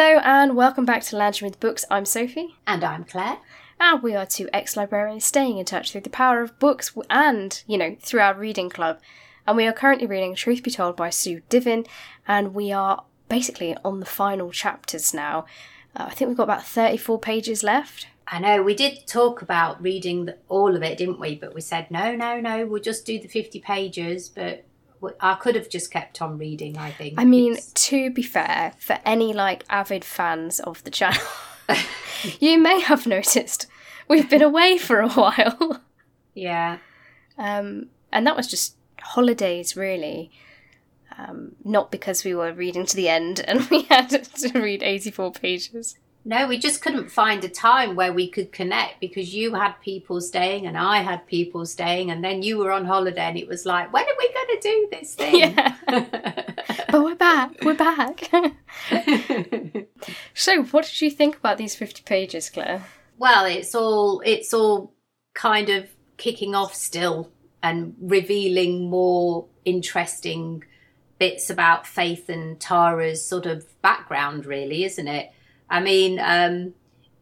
Hello and welcome back to Lounging with Books. I'm Sophie. And I'm Claire. And we are two ex-librarians staying in touch through the power of books and, through our reading club. And we are currently reading Truth Be Told by Sue Divin, and we are basically on the final chapters now. I think we've got about 34 pages left. I know, we did talk about reading all of it, didn't we? But we said, no, we'll just do the 50 pages, but I could have just kept on reading, I think. I mean, to be fair, for any, avid fans of the channel, you may have noticed we've been away for a while. Yeah. And that was just holidays, really. Not because we were reading to the end and we had to read 84 pages. No, we just couldn't find a time where we could connect because you had people staying and I had people staying and then you were on holiday and it was like, when are we going to do this thing? Yeah. But we're back. So what did you think about these 50 pages, Claire? Well, it's all kind of kicking off still and revealing more interesting bits about Faith and Tara's sort of background, really, isn't it? I mean,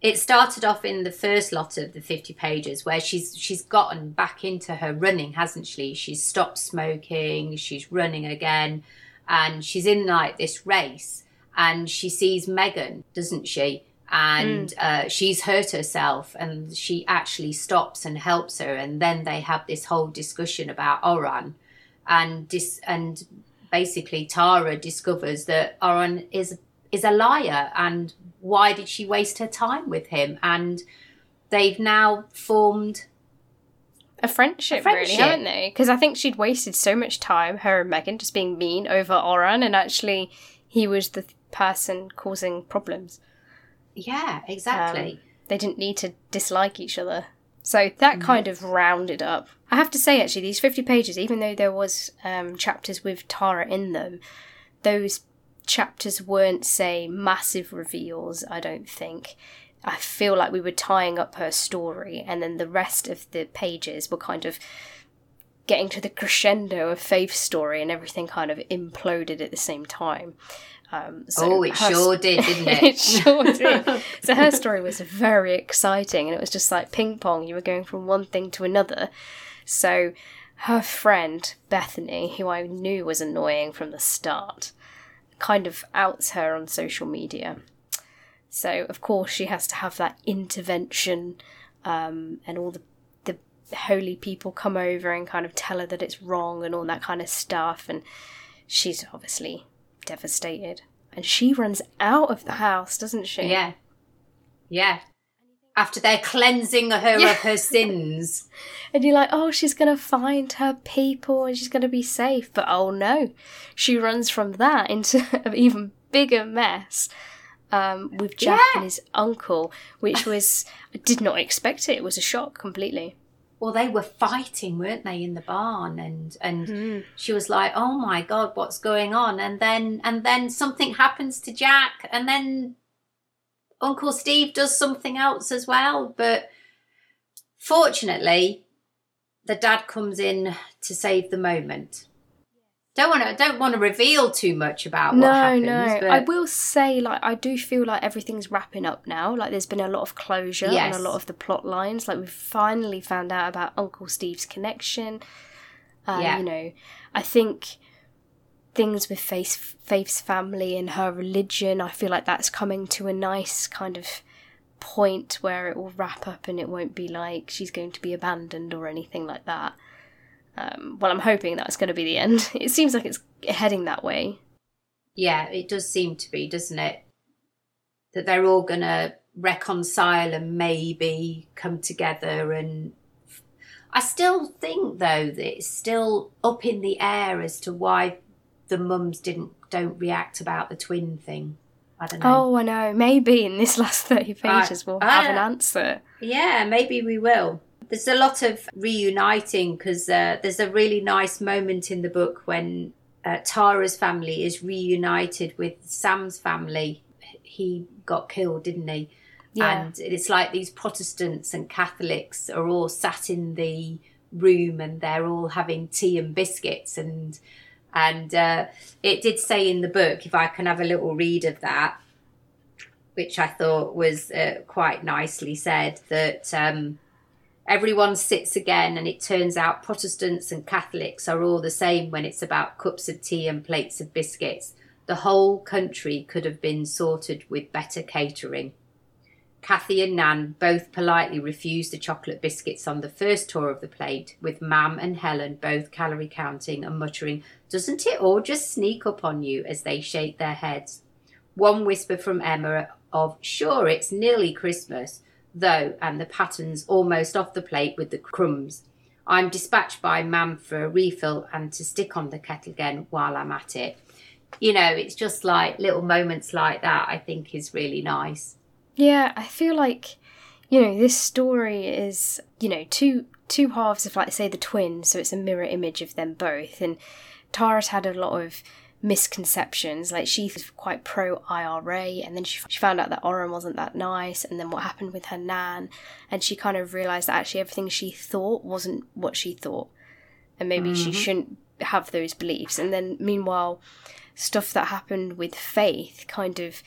it started off in the first lot of the 50 pages where she's gotten back into her running, hasn't she? She's stopped smoking, she's running again, and she's in this race and she sees Megan, doesn't she? And she's hurt herself and she actually stops and helps her. And then they have this whole discussion about Oran and basically Tara discovers that Oran is a liar and why did she waste her time with him, and they've now formed a friendship. Really, haven't they? Because I think she'd wasted so much time, her and Megan, just being mean over Oran, and actually he was the person causing problems. Yeah, exactly. They didn't need to dislike each other, so that kind of rounded up. I have to say, actually, these 50 pages, even though there was chapters with Tara in them, those chapters weren't, say, massive reveals, I don't think. I feel like we were tying up her story, and then the rest of the pages were kind of getting to the crescendo of Faith's story, and everything kind of imploded at the same time. It sure did, didn't it? It sure did. So her story was very exciting, and it was just like ping pong. You were going from one thing to another. So her friend, Bethany, who I knew was annoying from the start, kind of outs her on social media. So, of course, she has to have that intervention, and all the holy people come over and kind of tell her that it's wrong and all that kind of stuff. And she's obviously devastated. And she runs out of the house, doesn't she? Yeah. Yeah. After they're cleansing her of her sins. And you're like, oh, she's going to find her people and she's going to be safe. But oh no, she runs from that into an even bigger mess with Jack and his uncle, which was, I did not expect it. It was a shock completely. Well, they were fighting, weren't they, in the barn? And she was like, oh my God, what's going on? And then something happens to Jack, and then Uncle Steve does something else as well, but fortunately, the dad comes in to save the moment. Don't want to reveal too much about what happens. No. But I will say, I do feel like everything's wrapping up now. There's been a lot of closure on a lot of the plot lines. We've finally found out about Uncle Steve's connection. I think things with Faith's family and her religion, I feel like that's coming to a nice kind of point where it will wrap up and it won't be like she's going to be abandoned or anything like that. I'm hoping that's going to be the end. It seems like it's heading that way. Yeah, it does seem to be, doesn't it? That they're all going to reconcile and maybe come together. And I still think, though, that it's still up in the air as to why the mums don't react about the twin thing. I don't know. Oh, I know. Maybe in this last 30 pages we'll have an answer. Yeah, maybe we will. There's a lot of reuniting because there's a really nice moment in the book when Tara's family is reunited with Sam's family. He got killed, didn't he? Yeah. And it's like these Protestants and Catholics are all sat in the room and they're all having tea and biscuits and it did say in the book, if I can have a little read of that, which I thought was quite nicely said, that everyone sits again, and it turns out Protestants and Catholics are all the same when it's about cups of tea and plates of biscuits. The whole country could have been sorted with better catering. Kathy and Nan both politely refused the chocolate biscuits on the first tour of the plate, with Mam and Helen both calorie counting and muttering, "Doesn't it all just sneak up on you?" as they shake their heads. One whisper from Emma of, "Sure, it's nearly Christmas," though, and the pattern's almost off the plate with the crumbs. I'm dispatched by Mam for a refill and to stick on the kettle again while I'm at it. You know, it's just like little moments like that, I think, is really nice. Yeah, I feel like, you know, this story is, you know, two halves of, like, say, the twins, so it's a mirror image of them both. And Tara's had a lot of misconceptions, like she's quite pro IRA, and then she found out that Oren wasn't that nice, and then what happened with her nan, and she kind of realised that actually everything she thought wasn't what she thought, and maybe she shouldn't have those beliefs. And then meanwhile, stuff that happened with Faith kind of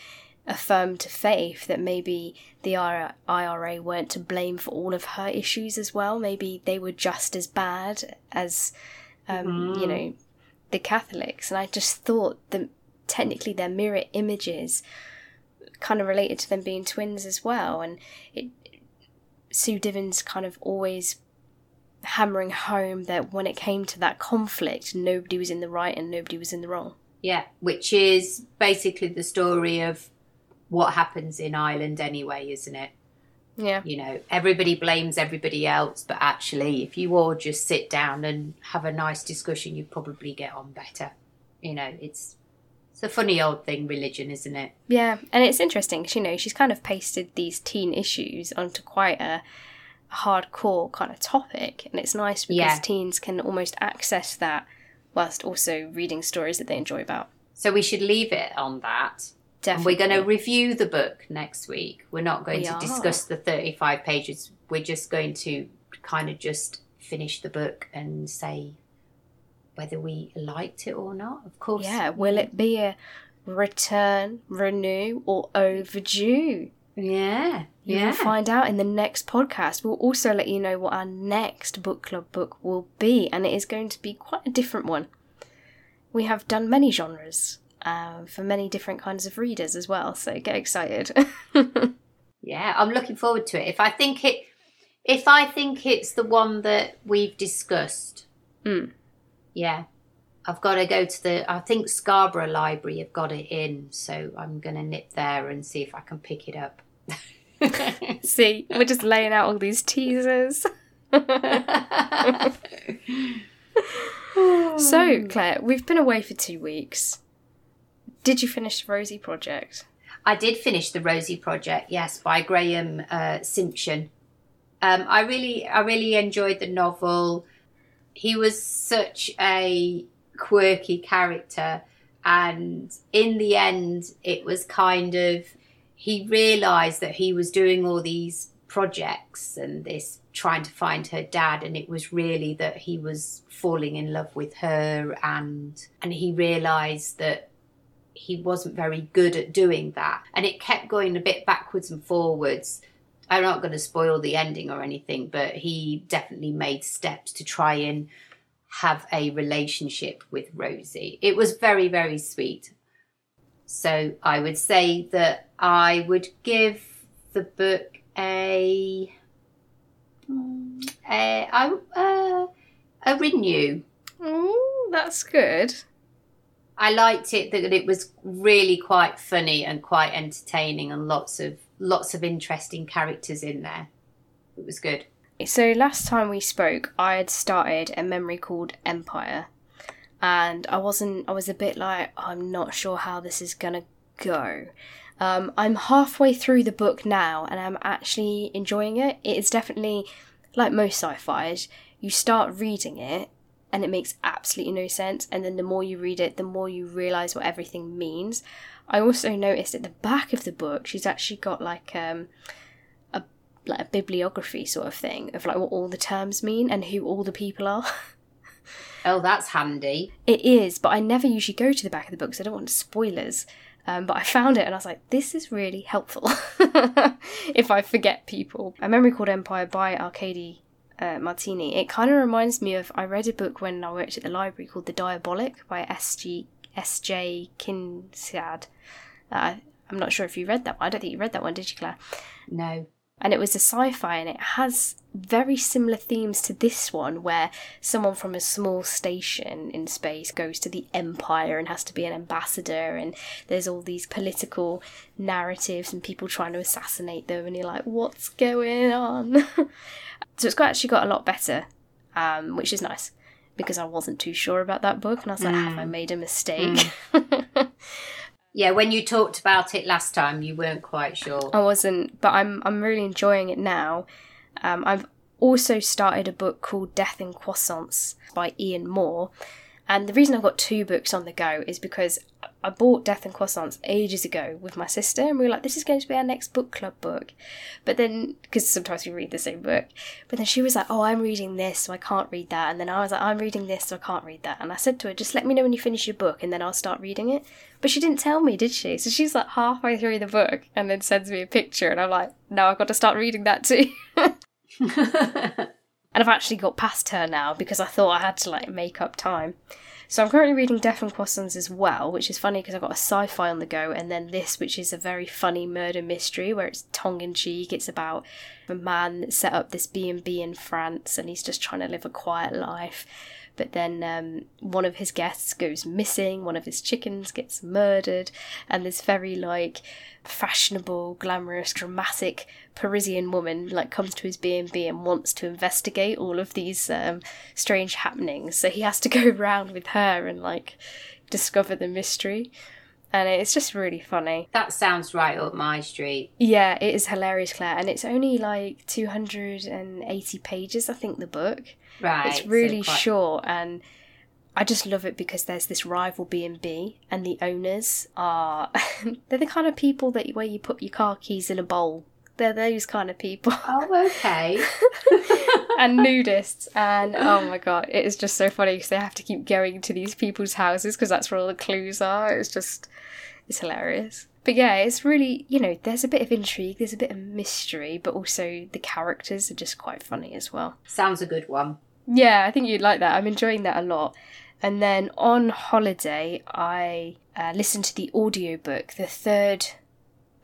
affirmed to Faith that maybe the IRA weren't to blame for all of her issues as well. Maybe they were just as bad as, you know, the Catholics. And I just thought that technically their mirror images kind of related to them being twins as well. And Sue Divin's kind of always hammering home that when it came to that conflict, nobody was in the right and nobody was in the wrong. Yeah, which is basically the story of what happens in Ireland anyway, isn't it? Yeah. You know, everybody blames everybody else, but actually, if you all just sit down and have a nice discussion, you probably get on better. You know, it's a funny old thing, religion, isn't it? Yeah, and it's interesting, 'cause, you know, she's kind of pasted these teen issues onto quite a hardcore kind of topic, and it's nice because teens can almost access that whilst also reading stories that they enjoy about. So we should leave it on that. Definitely. And we're going to review the book next week. We're not going to discuss the 35 pages. We're just going to kind of just finish the book and say whether we liked it or not, of course. Yeah, will it be a return, renew, or overdue? Yeah. You will find out in the next podcast. We'll also let you know what our next book club book will be, and it is going to be quite a different one. We have done many genres for many different kinds of readers as well, so get excited. Yeah, I'm looking forward to it. If I think it's the one that we've discussed, yeah, I've got to go to I think Scarborough Library have got it in, so I'm going to nip there and see if I can pick it up. See, we're just laying out all these teasers. So, Claire, we've been away for 2 weeks. Did you finish The Rosie Project? I did finish The Rosie Project, yes, by Graham Simsion. I really enjoyed the novel. He was such a quirky character, and in the end it was kind of, he realised that he was doing all these projects and this trying to find her dad, and it was really that he was falling in love with her, and he realised that he wasn't very good at doing that, and it kept going a bit backwards and forwards. I'm not going to spoil the ending or anything, but he definitely made steps to try and have a relationship with Rosie. It was very, very sweet. So I would say that I would give the book a renew. Oh, that's good. I liked it, that it was really quite funny and quite entertaining, and lots of interesting characters in there. It was good. So last time we spoke, I had started A Memory Called Empire, and I was a bit like, I'm not sure how this is gonna go. I'm halfway through the book now, and I'm actually enjoying it. It is definitely, like most sci-fis, you start reading it and it makes absolutely no sense, and then the more you read it, the more you realise what everything means. I also noticed at the back of the book, she's actually got like a bibliography sort of thing of like what all the terms mean and who all the people are. Oh, that's handy. It is, but I never usually go to the back of the book, so I don't want spoilers. But I found it and I was like, this is really helpful if I forget people. A Memory Called Empire by Arkady Martine. It kind of reminds me of, I read a book when I worked at the library called The Diabolic by S. J. Kinsad. I'm not sure if you read that one. I don't think you read that one, did you, Claire? No. And it was a sci-fi, and it has very similar themes to this one, where someone from a small station in space goes to the Empire and has to be an ambassador, and there's all these political narratives and people trying to assassinate them, and you're like, what's going on? So it's actually got a lot better, which is nice, because I wasn't too sure about that book, and I was like, have I made a mistake? Mm. Yeah, when you talked about it last time, you weren't quite sure. I wasn't, but I'm really enjoying it now. I've also started a book called Death and Croissants by Ian Moore. And the reason I've got two books on the go is because I bought Death and Croissants ages ago with my sister, and we were like, this is going to be our next book club book. But then, because sometimes we read the same book, but then she was like, oh, I'm reading this, so I can't read that. And then I was like, I'm reading this, so I can't read that. And I said to her, just let me know when you finish your book, and then I'll start reading it. But she didn't tell me, did she? So she's like halfway through the book, and then sends me a picture, and I'm like, no, I've got to start reading that too. And I've actually got past her now because I thought I had to like make up time. So I'm currently reading Death and Croissants as well, which is funny because I've got a sci-fi on the go, and then this, which is a very funny murder mystery where it's tongue-in-cheek. It's about a man that set up this B&B in France, and he's just trying to live a quiet life. But then one of his guests goes missing, one of his chickens gets murdered, and this very like fashionable, glamorous, dramatic Parisian woman like comes to his B&B and wants to investigate all of these strange happenings. So he has to go round with her and like discover the mystery. And it's just really funny. That sounds right up my street. Yeah, it is hilarious, Claire. And it's only like 280 pages, I think, the book. Right. It's really short. And I just love it because there's this rival B&B, and the owners are... they're the kind of people that where you put your car keys in a bowl. They're those kind of people. Oh, okay. And nudists, and oh my god, it is just so funny because they have to keep going to these people's houses because that's where all the clues are. It's hilarious. But yeah, it's really, you know, there's a bit of intrigue, there's a bit of mystery, but also the characters are just quite funny as well. Sounds a good one. Yeah, I think you'd like that. I'm enjoying that a lot. And then on holiday, I listened to the audiobook, the third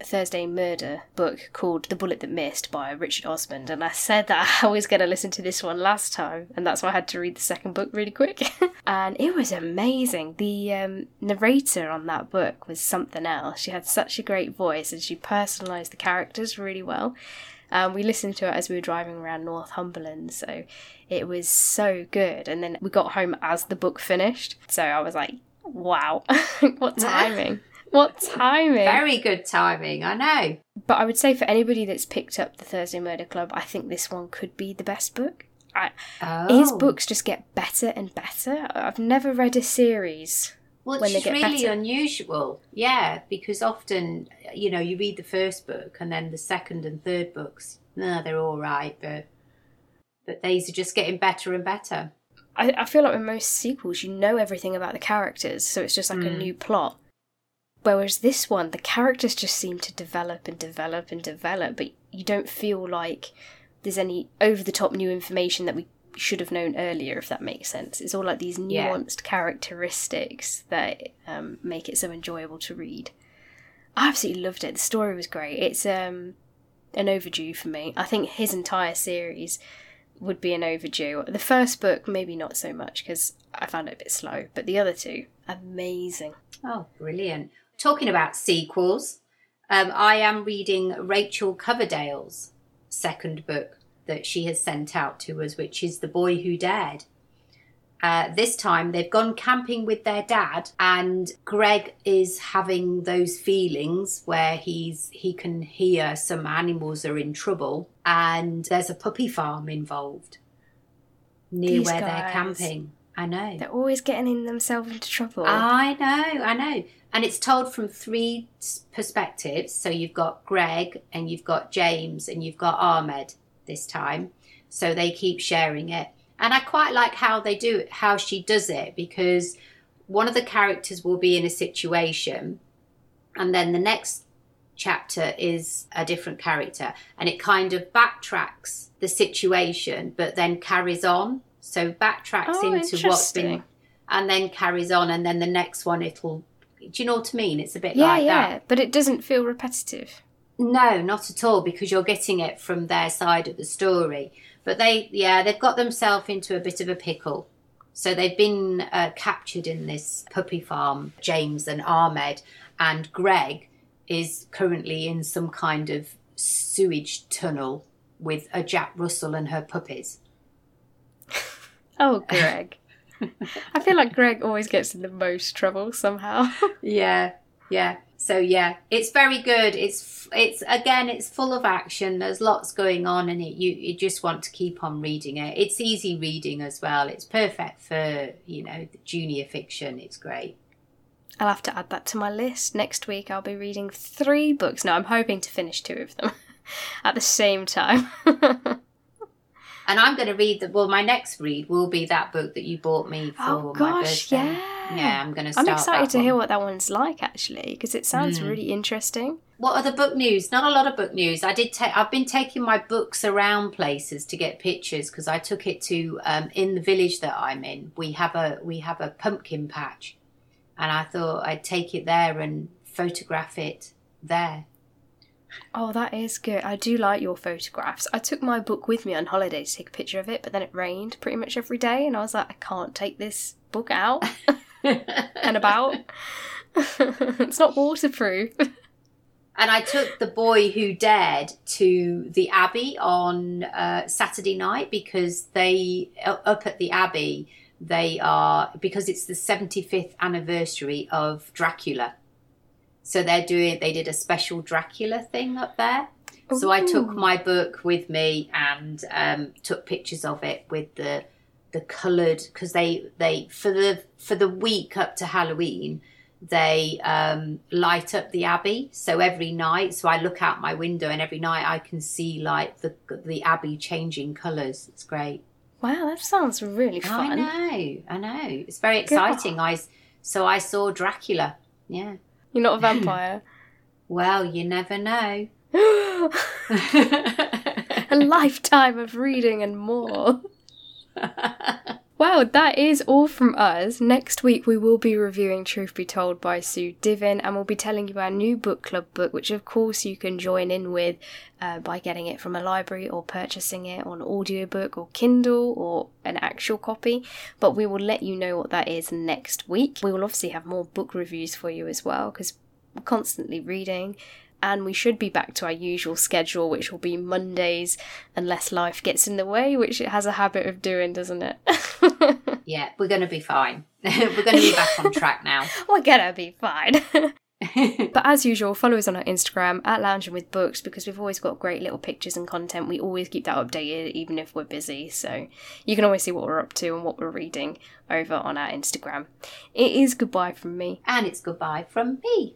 Thursday Murder book called The Bullet That Missed by Richard Osman, and I said that I was going to listen to this one last time, and that's why I had to read the second book really quick. And it was amazing. The narrator on that book was something else. She had such a great voice, and she personalised the characters really well. We listened to it as we were driving around Northumberland, so it was so good. And then we got home as the book finished, so I was like, wow, what timing. What timing? Very good timing, I know. But I would say for anybody that's picked up The Thursday Murder Club, I think this one could be the best book. His books just get better and better. I've never read a series when they get better. Well, it's really unusual, yeah, because often, you know, you read the first book and then the second and third books, no, they're all right, but these are just getting better and better. I feel like with most sequels, you know everything about the characters, so it's just like a new plot. Whereas this one, the characters just seem to develop and develop and develop, but you don't feel like there's any over-the-top new information that we should have known earlier, if that makes sense. It's all like these nuanced characteristics that make it so enjoyable to read. I absolutely loved it. The story was great. It's an overdue for me. I think his entire series would be an overdue. The first book, maybe not so much, because I found it a bit slow, but the other two, amazing. Oh, brilliant. Talking about sequels, I am reading Rachel Coverdale's second book that she has sent out to us, which is The Boy Who Dared. This time they've gone camping with their dad, and Greg is having those feelings where he can hear some animals are in trouble, and there's a puppy farm involved near where they're camping. I know. They're always getting themselves into trouble. I know. And it's told from three perspectives. So you've got Greg, and you've got James, and you've got Ahmed this time. So they keep sharing it. And I quite like how they do it, how she does it, because one of the characters will be in a situation And then the next chapter is a different character, and it kind of backtracks the situation but then carries on. So backtracks into what's been, and then carries on, and then the next one it'll, do you know what I mean? It's a bit like that. Yeah, but it doesn't feel repetitive. No, not at all, because you're getting it from their side of the story. But they've got themselves into a bit of a pickle. So they've been captured in this puppy farm, James and Ahmed, and Greg is currently in some kind of sewage tunnel with a Jack Russell and her puppies. Oh, Greg. I feel like Greg always gets in the most trouble somehow. Yeah. So, yeah, it's very good. It's full of action. There's lots going on, and you just want to keep on reading it. It's easy reading as well. It's perfect for, junior fiction. It's great. I'll have to add that to my list. Next week I'll be reading 3 books. No, I'm hoping to finish 2 of them at the same time. And I'm going to read my next read will be that book that you bought me for my birthday. Yeah. Yeah, I'm going to start. I'm excited to hear what that one's like, actually, because it sounds really interesting. What other book news? Not a lot of book news. I've been taking my books around places to get pictures, because I took it to in the village that I'm in. We have a pumpkin patch, and I thought I'd take it there and photograph it there. Oh, that is good. I do like your photographs. I took my book with me on holiday to take a picture of it, but then it rained pretty much every day, and I was like, I can't take this book out and about. It's not waterproof. And I took The Boy Who Dared to the Abbey on Saturday night, because they, up at the Abbey, because it's the 75th anniversary of Dracula. So they did a special Dracula thing up there. Ooh. So I took my book with me and took pictures of it with the coloured, because they for the week up to Halloween they light up the Abbey. So every night, so I look out my window and every night I can see like the Abbey changing colours. It's great. Wow, that sounds really fun. I know. It's very exciting. So I saw Dracula. Yeah. You're not a vampire. Well, you never know. A lifetime of reading and more. Wow, that is all from us. Next week we will be reviewing Truth Be Told by Sue Divin, and we'll be telling you our new book club book, which of course you can join in with by getting it from a library or purchasing it on audiobook or Kindle or an actual copy. But we will let you know what that is next week. We will obviously have more book reviews for you as well, because we're constantly reading. And we should be back to our usual schedule, which will be Mondays, unless life gets in the way, which it has a habit of doing, doesn't it? Yeah, we're going to be fine. We're going to be back on track now. We're going to be fine. But as usual, follow us on our Instagram at Lounging with Books, because we've always got great little pictures and content. We always keep that updated, even if we're busy. So you can always see what we're up to and what we're reading over on our Instagram. It is goodbye from me. And it's goodbye from me.